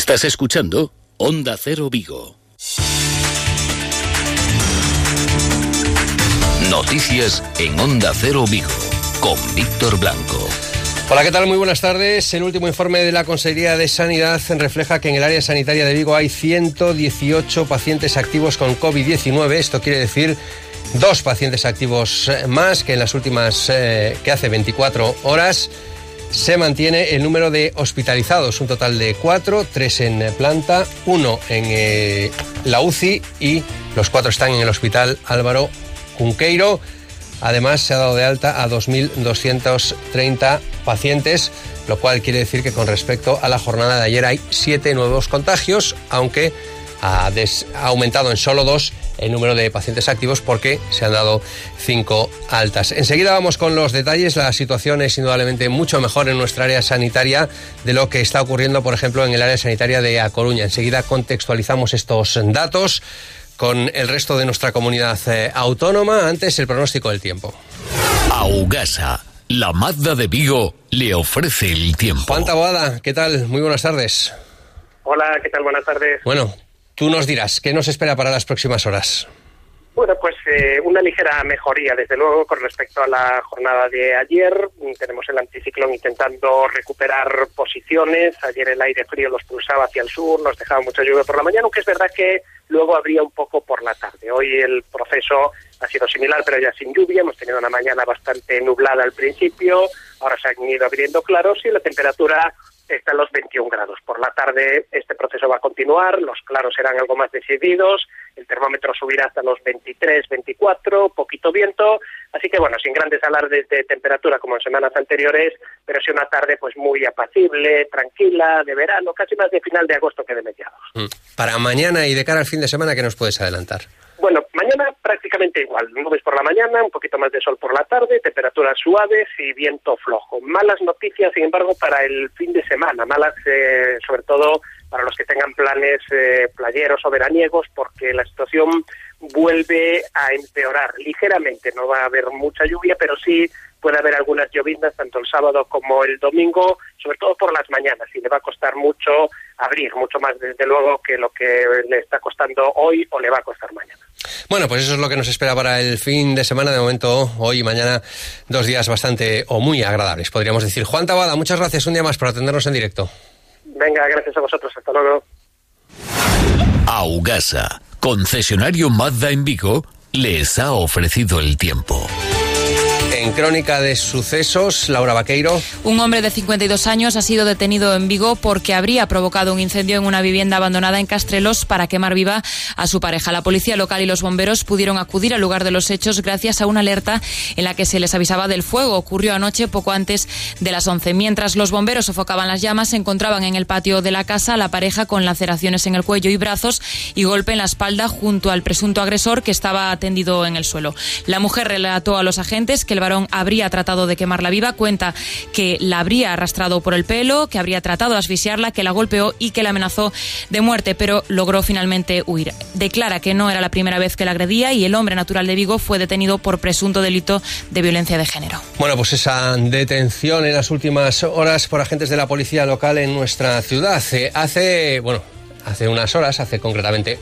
Estás escuchando Onda Cero Vigo. Noticias en Onda Cero Vigo, con Víctor Blanco. Hola, ¿qué tal? Muy buenas tardes. El último informe de la Consejería de Sanidad refleja que en el área sanitaria de Vigo hay 118 pacientes activos con COVID-19. Esto quiere decir 2 pacientes activos más que en las últimas, que hace 24 horas. Se mantiene el número de hospitalizados, un total de 4, 3 en planta, 1 en la UCI y los 4 están en el Hospital Álvaro Cunqueiro. Además, se ha dado de alta a 2.230 pacientes, lo cual quiere decir que con respecto a la jornada de ayer hay 7 nuevos contagios, aunque ha aumentado en solo 2 el número de pacientes activos porque se han dado 5 altas. Enseguida vamos con los detalles. La situación es indudablemente mucho mejor en nuestra área sanitaria de lo que está ocurriendo, por ejemplo, en el área sanitaria de A Coruña. Enseguida contextualizamos estos datos con el resto de nuestra comunidad autónoma. Antes, el pronóstico del tiempo. Augasa, la Mazda de Vigo, le ofrece el tiempo. Juan Taboada, ¿qué tal? Muy buenas tardes. Hola, ¿qué tal? Buenas tardes. Bueno, tú nos dirás, ¿qué nos espera para las próximas horas? Bueno, pues una ligera mejoría, desde luego, con respecto a la jornada de ayer. Tenemos el anticiclón intentando recuperar posiciones. Ayer el aire frío los pulsaba hacia el sur, nos dejaba mucha lluvia por la mañana, aunque es verdad que luego abría un poco por la tarde. Hoy el proceso ha sido similar, pero ya sin lluvia. Hemos tenido una mañana bastante nublada al principio, ahora se han ido abriendo claros y la temperatura está en los 21 grados. Por la tarde este proceso va a continuar, los claros serán algo más decididos, el termómetro subirá hasta los 23, 24, poquito viento, así que bueno, sin grandes alardes de temperatura como en semanas anteriores, pero sí una tarde pues muy apacible, tranquila, de verano, casi más de final de agosto que de mediados. Para mañana y de cara al fin de semana, ¿qué nos puedes adelantar? Bueno, mañana prácticamente igual, nubes por la mañana, un poquito más de sol por la tarde, temperaturas suaves y viento flojo. Malas noticias, sin embargo, para el fin de semana, malas sobre todo para los que tengan planes playeros o veraniegos, porque la situación vuelve a empeorar ligeramente. No va a haber mucha lluvia, pero sí puede haber algunas lloviznas tanto el sábado como el domingo, sobre todo por las mañanas, y le va a costar mucho abrir, mucho más desde luego que lo que le está costando hoy o le va a costar mañana. Bueno, pues eso es lo que nos espera para el fin de semana. De momento, hoy y mañana, 2 días bastante o muy agradables, podríamos decir. Juan Taboada, muchas gracias un día más por atendernos en directo. Venga, gracias a vosotros. Hasta luego. Augasa, concesionario Mazda en Vigo, les ha ofrecido el tiempo. En Crónica de Sucesos, Laura Baqueiro. Un hombre de 52 años ha sido detenido en Vigo porque habría provocado un incendio en una vivienda abandonada en Castrelos para quemar viva a su pareja. La policía local y los bomberos pudieron acudir al lugar de los hechos gracias a una alerta en la que se les avisaba del fuego. Ocurrió anoche, poco antes de las 11. Mientras los bomberos sofocaban las llamas, se encontraban en el patio de la casa la pareja con laceraciones en el cuello y brazos y golpe en la espalda junto al presunto agresor, que estaba tendido en el suelo. La mujer relató a los agentes que el varón habría tratado de quemarla viva, cuenta que la habría arrastrado por el pelo, que habría tratado de asfixiarla, que la golpeó y que la amenazó de muerte, pero logró finalmente huir. Declara que no era la primera vez que la agredía y el hombre, natural de Vigo, fue detenido por presunto delito de violencia de género. Bueno, pues esa detención en las últimas horas por agentes de la policía local en nuestra ciudad. Hace unas horas, hace concretamente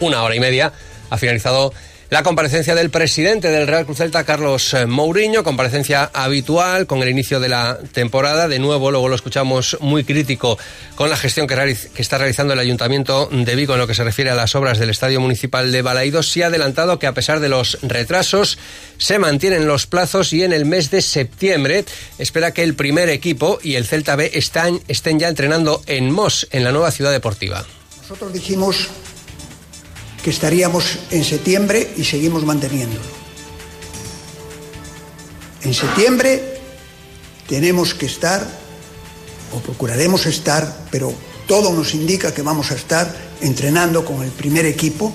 1 hora y media, ha finalizado la comparecencia del presidente del Real Celta, Carlos Mourinho, comparecencia habitual con el inicio de la temporada. De nuevo, luego lo escuchamos muy crítico con la gestión que está realizando el Ayuntamiento de Vigo en lo que se refiere a las obras del Estadio Municipal de Balaídos. Se ha adelantado que a pesar de los retrasos se mantienen los plazos y en el mes de septiembre espera que el primer equipo y el Celta B estén ya entrenando en Mos, en la nueva ciudad deportiva. Nosotros dijimos que estaríamos en septiembre y seguimos manteniéndolo. En septiembre tenemos que estar, o procuraremos estar, pero todo nos indica que vamos a estar entrenando con el primer equipo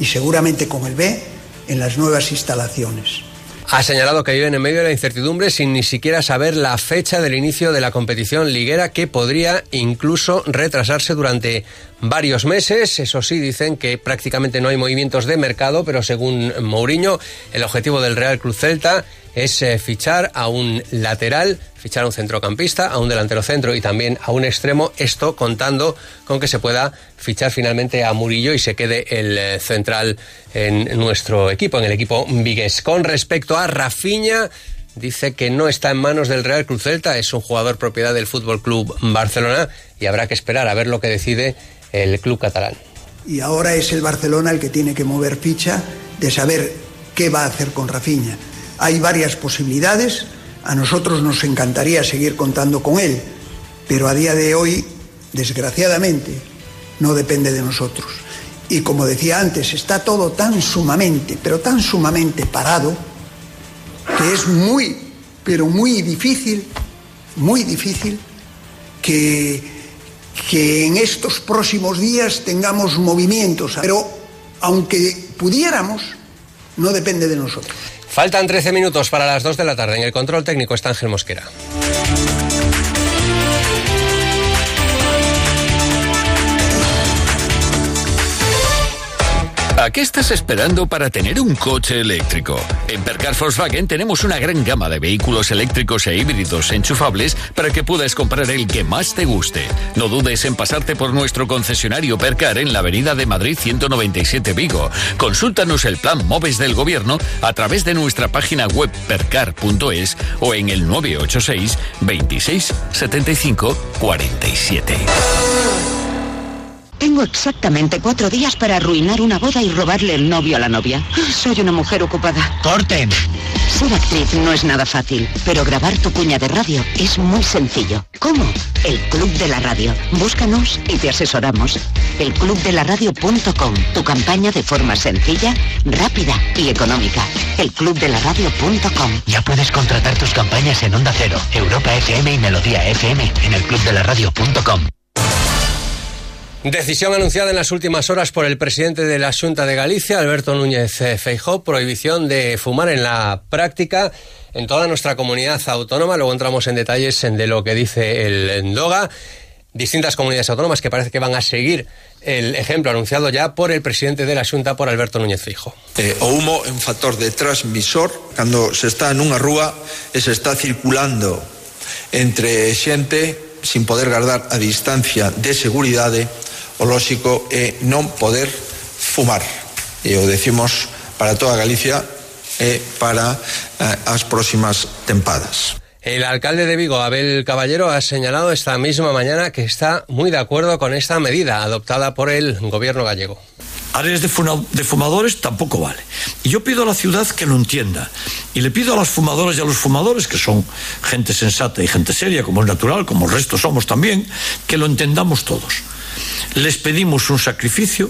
y seguramente con el B en las nuevas instalaciones. Ha señalado que viven en medio de la incertidumbre sin ni siquiera saber la fecha del inicio de la competición liguera, que podría incluso retrasarse durante varios meses. Eso sí, dicen que prácticamente no hay movimientos de mercado, pero según Mourinho, el objetivo del Real Celta es fichar a un lateral, fichar a un centrocampista, a un delantero centro y también a un extremo, esto contando con que se pueda fichar finalmente a Murillo y se quede el central en nuestro equipo, en el equipo vigués. Con respecto a Rafiña, dice que no está en manos del Real Club Celta, es un jugador propiedad del Fútbol Club Barcelona y habrá que esperar a ver lo que decide el club catalán. Y ahora es el Barcelona el que tiene que mover ficha de saber qué va a hacer con Rafiña. Hay varias posibilidades, a nosotros nos encantaría seguir contando con él, pero a día de hoy, desgraciadamente, no depende de nosotros. Y como decía antes, está todo tan sumamente, pero tan sumamente parado, que es muy, pero muy difícil que en estos próximos días tengamos movimientos, pero aunque pudiéramos, no depende de nosotros. Faltan 13 minutos para las 2 de la tarde. En el control técnico está Ángel Mosquera. ¿A qué estás esperando para tener un coche eléctrico? En Percar Volkswagen tenemos una gran gama de vehículos eléctricos e híbridos enchufables para que puedas comprar el que más te guste. No dudes en pasarte por nuestro concesionario Percar en la Avenida de Madrid 197 Vigo. Consúltanos el plan MOVES del Gobierno a través de nuestra página web percar.es o en el 986 26 75 47. Tengo exactamente 4 días para arruinar una boda y robarle el novio a la novia. Soy una mujer ocupada. ¡Corten! Ser actriz no es nada fácil, pero grabar tu cuña de radio es muy sencillo. ¿Cómo? El Club de la Radio. Búscanos y te asesoramos. Elclubdelaradio.com. Tu campaña de forma sencilla, rápida y económica. Elclubdelaradio.com. Ya puedes contratar tus campañas en Onda Cero, Europa FM y Melodía FM en elclubdelaradio.com. Decisión anunciada en las últimas horas por el presidente de la Xunta de Galicia, Alberto Núñez Feijóo, prohibición de fumar en la práctica en toda nuestra comunidad autónoma. Luego entramos en detalles de lo que dice el DOGA. Distintas comunidades autónomas que parece que van a seguir el ejemplo anunciado ya por el presidente de la Xunta, por Alberto Núñez Feijóo. O humo es un factor de transmisor. Cuando se está en unha rúa e se está circulando entre xente sin poder guardar a distancia de seguridade, o lógico é non poder fumar. E o decimos para toda Galicia e para as próximas tempadas. El alcalde de Vigo, Abel Caballero, ha señalado esta misma mañana que está muy de acuerdo con esta medida adoptada por el gobierno gallego. Áreas de fumadores tampoco vale. Y yo pido a la ciudad que lo entienda. Y le pido a las fumadoras y a los fumadores, que son gente sensata y gente seria, como es natural, como el resto somos también, que lo entendamos todos. Les pedimos un sacrificio,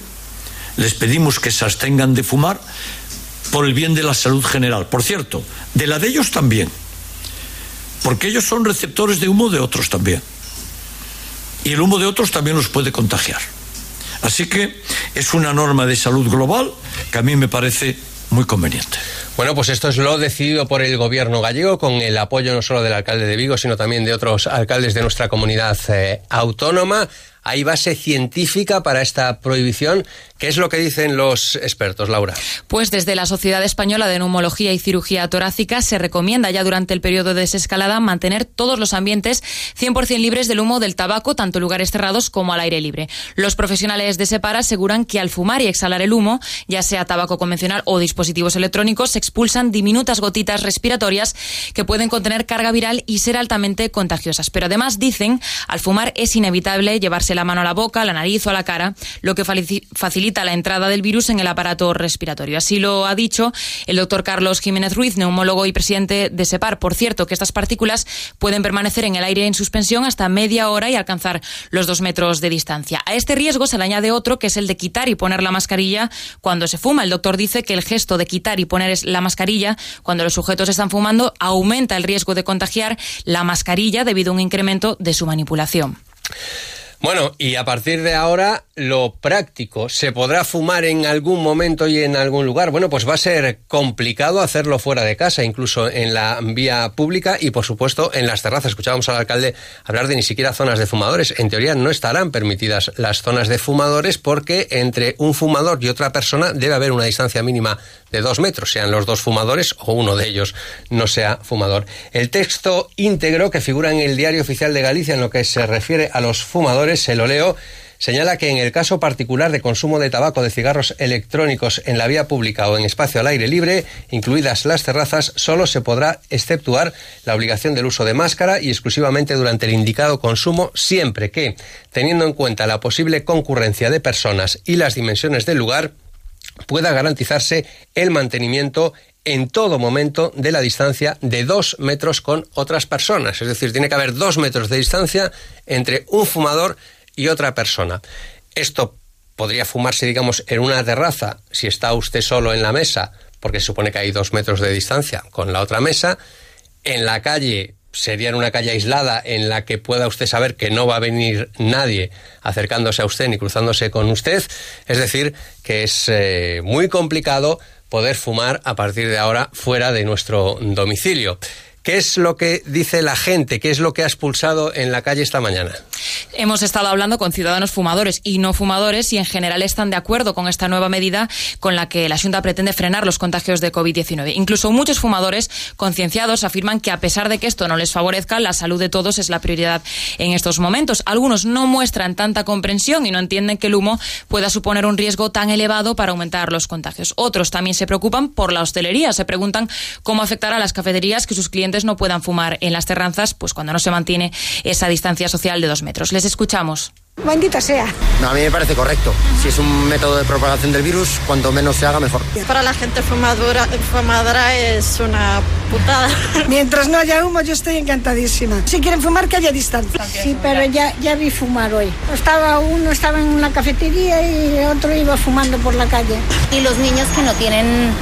les pedimos que se abstengan de fumar por el bien de la salud general. Por cierto, de la de ellos también, porque ellos son receptores de humo de otros también. Y el humo de otros también los puede contagiar. Así que es una norma de salud global que a mí me parece muy conveniente. Bueno, pues esto es lo decidido por el gobierno gallego, con el apoyo no solo del alcalde de Vigo, sino también de otros alcaldes de nuestra comunidad autónoma. Hay base científica para esta prohibición. ¿Qué es lo que dicen los expertos, Laura? Pues desde la Sociedad Española de Neumología y Cirugía Torácica se recomienda ya durante el periodo de desescalada mantener todos los ambientes 100% libres del humo del tabaco, tanto en lugares cerrados como al aire libre. Los profesionales de SEPAR aseguran que al fumar y exhalar el humo, ya sea tabaco convencional o dispositivos electrónicos, se expulsan diminutas gotitas respiratorias que pueden contener carga viral y ser altamente contagiosas. Pero además dicen, al fumar es inevitable llevarse la mano a la boca, la nariz o la cara, lo que facilita la entrada del virus en el aparato respiratorio. Así lo ha dicho el doctor Carlos Jiménez Ruiz, neumólogo y presidente de SEPAR. Por cierto, que estas partículas pueden permanecer en el aire en suspensión hasta media hora y alcanzar los 2 metros de distancia. A este riesgo se le añade otro, que es el de quitar y poner la mascarilla cuando se fuma. El doctor dice que el gesto de quitar y poner la mascarilla cuando los sujetos están fumando aumenta el riesgo de contagiar la mascarilla debido a un incremento de su manipulación. Bueno, y a partir de ahora, lo práctico. ¿Se podrá fumar en algún momento y en algún lugar? Bueno, pues va a ser complicado hacerlo fuera de casa, incluso en la vía pública y, por supuesto, en las terrazas. Escuchábamos al alcalde hablar de ni siquiera zonas de fumadores. En teoría no estarán permitidas las zonas de fumadores porque entre un fumador y otra persona debe haber una distancia mínima de 2 metros, sean los dos fumadores o uno de ellos no sea fumador. El texto íntegro que figura en el Diario Oficial de Galicia en lo que se refiere a los fumadores, se lo leo, señala que en el caso particular de consumo de tabaco, de cigarros electrónicos en la vía pública o en espacio al aire libre, incluidas las terrazas, solo se podrá exceptuar la obligación del uso de máscara y exclusivamente durante el indicado consumo, siempre que, teniendo en cuenta la posible concurrencia de personas y las dimensiones del lugar, pueda garantizarse el mantenimiento en todo momento de la distancia de 2 metros con otras personas. Es decir, tiene que haber 2 metros de distancia entre un fumador y otra persona. Esto podría fumarse, digamos, en una terraza, si está usted solo en la mesa, porque se supone que hay 2 metros de distancia con la otra mesa. En la calle, sería en una calle aislada en la que pueda usted saber que no va a venir nadie acercándose a usted ni cruzándose con usted. Es decir, que es muy complicado poder fumar a partir de ahora fuera de nuestro domicilio. ¿Qué es lo que dice la gente? ¿Qué es lo que has pulsado en la calle esta mañana? Hemos estado hablando con ciudadanos fumadores y no fumadores y en general están de acuerdo con esta nueva medida con la que la Xunta pretende frenar los contagios de COVID-19. Incluso muchos fumadores concienciados afirman que a pesar de que esto no les favorezca, la salud de todos es la prioridad en estos momentos. Algunos no muestran tanta comprensión y no entienden que el humo pueda suponer un riesgo tan elevado para aumentar los contagios. Otros también se preocupan por la hostelería. Se preguntan cómo afectará a las cafeterías que sus clientes no puedan fumar en las terrazas, pues cuando no se mantiene esa distancia social de 2 metros. Les escuchamos. Bendita sea. No, a mí me parece correcto. Si es un método de propagación del virus, cuanto menos se haga, mejor. Para la gente fumadora es una putada. Mientras no haya humo, yo estoy encantadísima. Si quieren fumar, que haya distancia. Sí, pero ya vi fumar hoy. Uno estaba en una cafetería y otro iba fumando por la calle. Y los niños que no tienen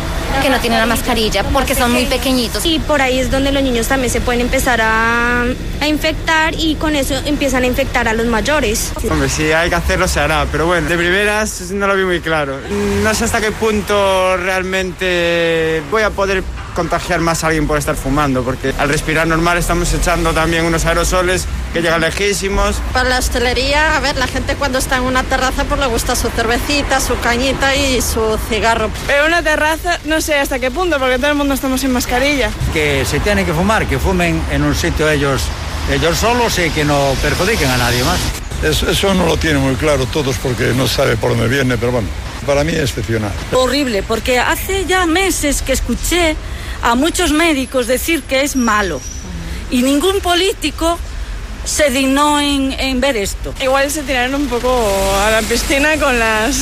la mascarilla porque son muy pequeñitos. Y por ahí es donde los niños también se pueden empezar a infectar y con eso empiezan a infectar a los mayores. Hombre, si hay que hacerlo se hará, pero bueno, de primeras no lo vi muy claro. No sé hasta qué punto realmente voy a poder contagiar más a alguien por estar fumando, porque al respirar normal estamos echando también unos aerosoles que llegan lejísimos. Para la hostelería, a ver, la gente cuando está en una terraza pues le gusta su cervecita, su cañita y su cigarro. Pero una terraza, no sé hasta qué punto, porque todo el mundo estamos sin mascarilla. Que si tienen que fumar, que fumen en un sitio ellos solos y que no perjudiquen a nadie más. Eso no lo tiene muy claro todos porque no sabe por dónde viene, pero bueno, para mí es excepcional. Horrible, porque hace ya meses que escuché a muchos médicos decir que es malo y ningún político se dignó en ver esto. Igual se tiraron un poco a la piscina con las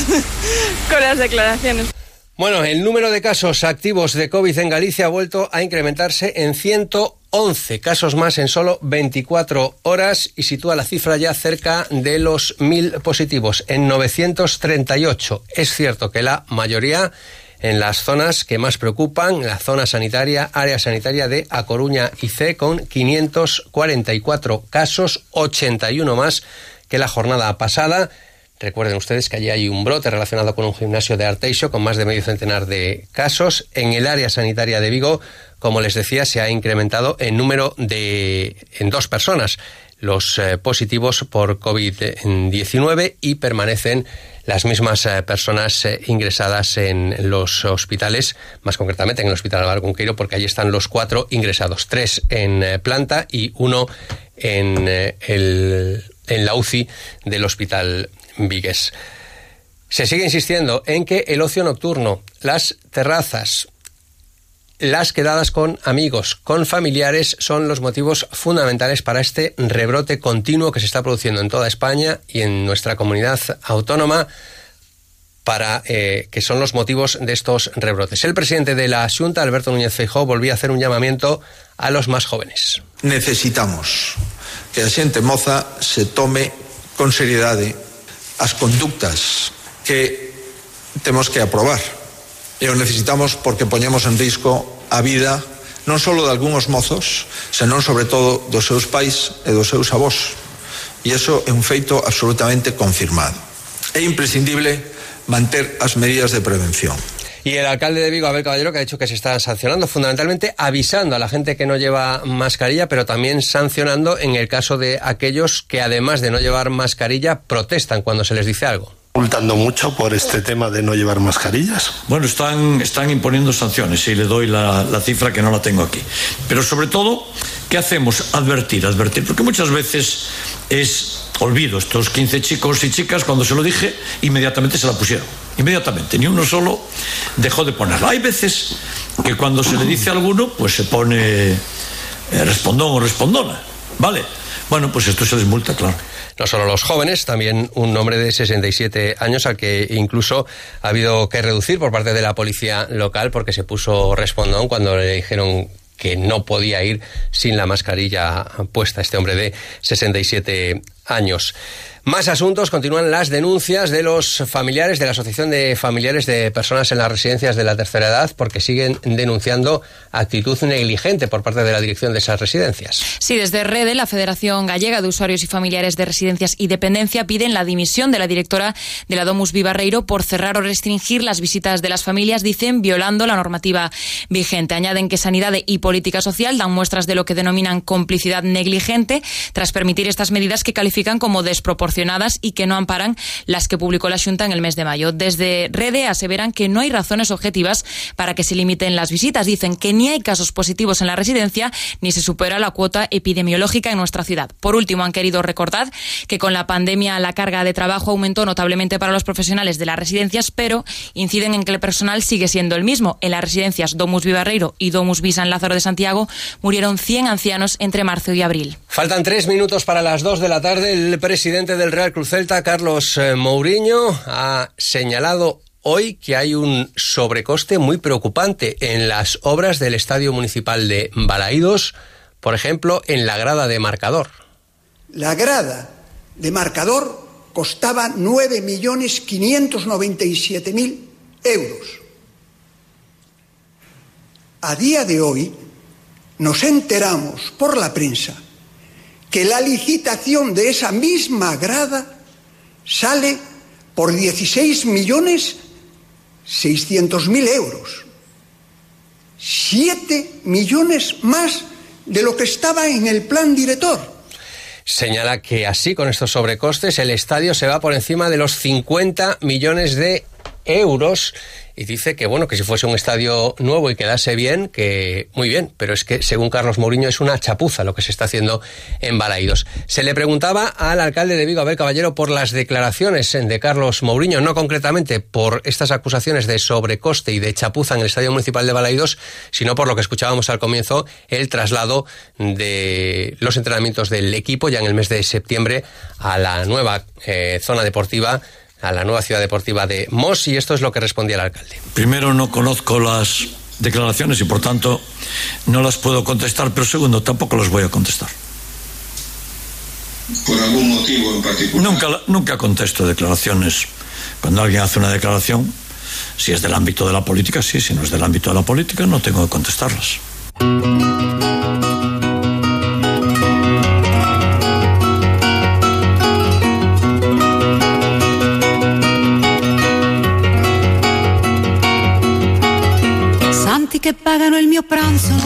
declaraciones. Bueno, el número de casos activos de COVID en Galicia ha vuelto a incrementarse en 111 casos más en solo 24 horas y sitúa la cifra ya cerca de los 1.000 positivos, en 938. Es cierto que la mayoría en las zonas que más preocupan, la zona sanitaria, área sanitaria de A Coruña y C, con 544 casos, 81 más que la jornada pasada. Recuerden ustedes que allí hay un brote relacionado con un gimnasio de Arteixo con más de medio centenar de casos. En el área sanitaria de Vigo, como les decía, se ha incrementado el número en 2 personas los positivos por COVID-19 y permanecen las mismas personas ingresadas en los hospitales, más concretamente en el Hospital Álvaro Cunqueiro, porque allí están los 4 ingresados, 3 en planta y 1 en la UCI del Hospital Vigués. Se sigue insistiendo en que el ocio nocturno, las terrazas, las quedadas con amigos, con familiares, son los motivos fundamentales para este rebrote continuo que se está produciendo en toda España y en nuestra comunidad autónoma, para que son los motivos de estos rebrotes. El presidente de la Xunta, Alberto Núñez Feijóo, volvía a hacer un llamamiento a los más jóvenes. Necesitamos que a xente moza se tome con seriedade as conductas que temos que aprobar. E o necesitamos porque poñemos en risco a vida non só de algúns mozos, senón sobre todo dos seus pais e dos seus avós. E iso é un feito absolutamente confirmado. É imprescindible manter as medidas de prevención. Y el alcalde de Vigo, Abel Caballero, que ha dicho que se está sancionando, fundamentalmente avisando a la gente que no lleva mascarilla, pero también sancionando en el caso de aquellos que, además de no llevar mascarilla, protestan cuando se les dice algo. multando mucho por este tema de no llevar mascarillas. Bueno, están imponiendo sanciones, y le doy la cifra que no la tengo aquí. Pero sobre todo, ¿qué hacemos? Advertir, porque muchas veces es olvido. Estos 15 chicos y chicas, cuando se lo dije, inmediatamente se la pusieron. Inmediatamente, ni uno solo dejó de ponerla. Hay veces que cuando se le dice a alguno, pues se pone respondón o respondona, ¿vale? Bueno, pues esto se les multa, claro. No solo los jóvenes, también un hombre de 67 años al que incluso ha habido que reducir por parte de la policía local porque se puso respondón cuando le dijeron que no podía ir sin la mascarilla puesta, este hombre de 67 años. Más asuntos. Continúan las denuncias de los familiares, de la Asociación de Familiares de Personas en las Residencias de la Tercera Edad, porque siguen denunciando actitud negligente por parte de la dirección de esas residencias. Sí, desde REDE, la Federación Gallega de Usuarios y Familiares de Residencias y Dependencia, piden la dimisión de la directora de la Domus Vivarreiro por cerrar o restringir las visitas de las familias, dicen, violando la normativa vigente. Añaden que Sanidad y Política Social dan muestras de lo que denominan complicidad negligente tras permitir estas medidas que califican como desproporcionadas y que no amparan las que publicó la Xunta en el mes de mayo. Desde REDE aseveran que no hay razones objetivas para que se limiten las visitas. Dicen que ni hay casos positivos en la residencia ni se supera la cuota epidemiológica en nuestra ciudad. Por último, han querido recordar que con la pandemia la carga de trabajo aumentó notablemente para los profesionales de las residencias, pero inciden en que el personal sigue siendo el mismo. En las residencias Domus Vivarreiro y Domus Vi San Lázaro de Santiago murieron 100 ancianos entre marzo y abril. Faltan 3 minutos para las 2 de la tarde. El presidente del Real Club Celta, Carlos Mourinho, ha señalado hoy que hay un sobrecoste muy preocupante en las obras del Estadio Municipal de Balaídos, por ejemplo, en la grada de marcador. La grada de marcador costaba 9.597.000 euros. A día de hoy nos enteramos por la prensa que la licitación de esa misma grada sale por 16.600.000 euros. 7 millones más de lo que estaba en el plan director. Señala que así, con estos sobrecostes, el estadio se va por encima de los 50 millones de euros. Y dice que, bueno, que si fuese un estadio nuevo y quedase bien, que muy bien, pero es que, según Carlos Mourinho, es una chapuza lo que se está haciendo en Balaídos. Se le preguntaba al alcalde de Vigo, Abel Caballero, por las declaraciones de Carlos Mourinho, no concretamente por estas acusaciones de sobrecoste y de chapuza en el Estadio Municipal de Balaídos, sino por lo que escuchábamos al comienzo, el traslado de los entrenamientos del equipo ya en el mes de septiembre a la nueva zona deportiva, a la nueva ciudad deportiva de Mos, y esto es lo que respondía el alcalde. Primero, no conozco las declaraciones y por tanto no las puedo contestar, pero segundo, tampoco las voy a contestar. ¿Por algún motivo en particular? Nunca contesto declaraciones. Cuando alguien hace una declaración, si es del ámbito de la política, sí, si no es del ámbito de la política, no tengo que contestarlas.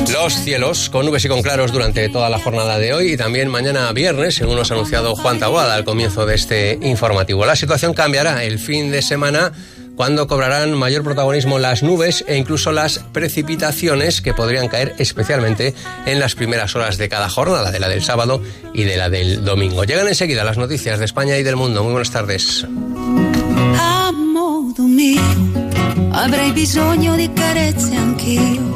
Los cielos con nubes y con claros durante toda la jornada de hoy y también mañana viernes, según nos ha anunciado Juan Taboada al comienzo de este informativo. La situación cambiará el fin de semana, cuando cobrarán mayor protagonismo las nubes e incluso las precipitaciones, que podrían caer especialmente en las primeras horas de cada jornada, de la del sábado y de la del domingo. Llegan enseguida las noticias de España y del mundo. Muy buenas tardes. Avrei bisogno di carezze anch'io.